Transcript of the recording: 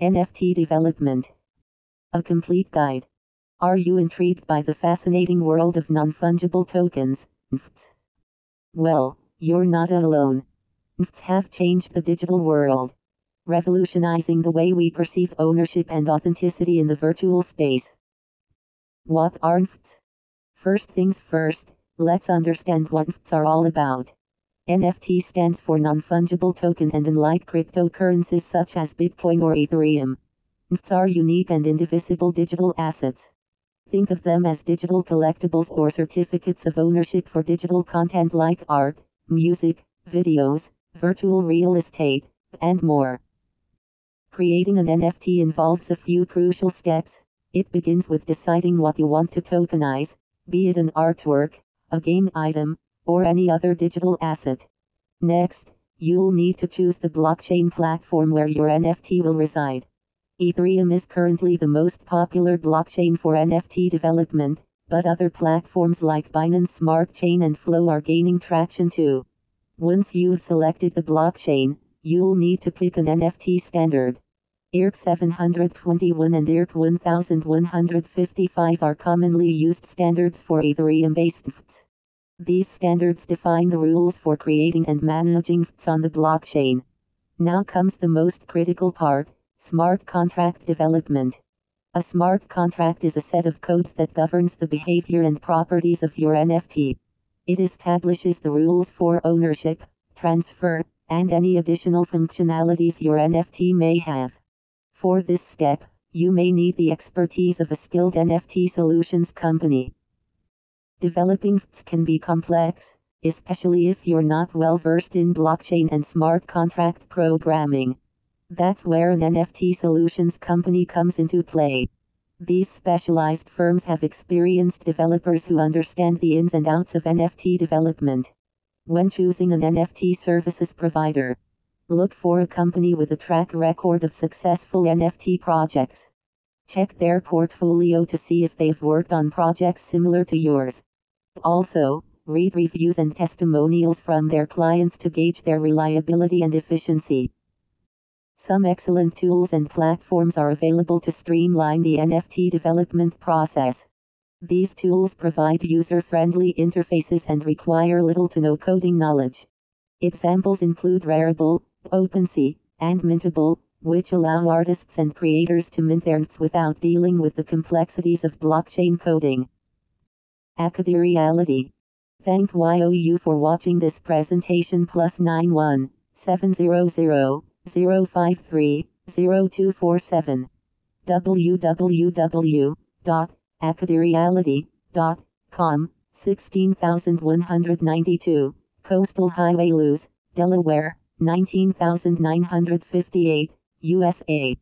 NFT development. A complete guide. Are you intrigued by the fascinating world of non-fungible tokens, NFTs? Well, you're not alone. NFTs have changed the digital world, revolutionizing the way we perceive ownership and authenticity in the virtual space. What are NFTs? First things first, let's understand what NFTs are all about. NFT stands for non-fungible token, and unlike cryptocurrencies such as Bitcoin or Ethereum, NFTs are unique and indivisible digital assets. Think of them as digital collectibles or certificates of ownership for digital content like art, music, videos, virtual real estate, and more. Creating an NFT involves a few crucial steps. It begins with deciding what you want to tokenize, be it an artwork, a game item, or any other digital asset. Next, you'll need to choose the blockchain platform where your NFT will reside. Ethereum is currently the most popular blockchain for NFT development, but other platforms like Binance Smart Chain and Flow are gaining traction too. Once you've selected the blockchain, you'll need to pick an NFT standard. ERC 721 and ERC 1155 are commonly used standards for Ethereum-based NFTs. These standards define the rules for creating and managing NFTs on the blockchain. Now comes the most critical part, smart contract development. A smart contract is a set of codes that governs the behavior and properties of your NFT. It establishes the rules for ownership, transfer, and any additional functionalities your NFT may have. For this step, you may need the expertise of a skilled NFT solutions company. Developing NFTs can be complex, especially if you're not well-versed in blockchain and smart contract programming. That's where an NFT solutions company comes into play. These specialized firms have experienced developers who understand the ins and outs of NFT development. When choosing an NFT services provider, look for a company with a track record of successful NFT projects. Check their portfolio to see if they've worked on projects similar to yours. Also, read reviews and testimonials from their clients to gauge their reliability and efficiency. Some excellent tools and platforms are available to streamline the NFT development process. These tools provide user-friendly interfaces and require little to no coding knowledge. Examples include Rarible, OpenSea, and Mintable, which allow artists and creators to mint their NFTs without dealing with the complexities of blockchain coding. Acadereality. Thank you for watching this presentation. +91 700 053 0247 www.acadereality.com 16192 Coastal Highway Lewes, Delaware 19958 USA.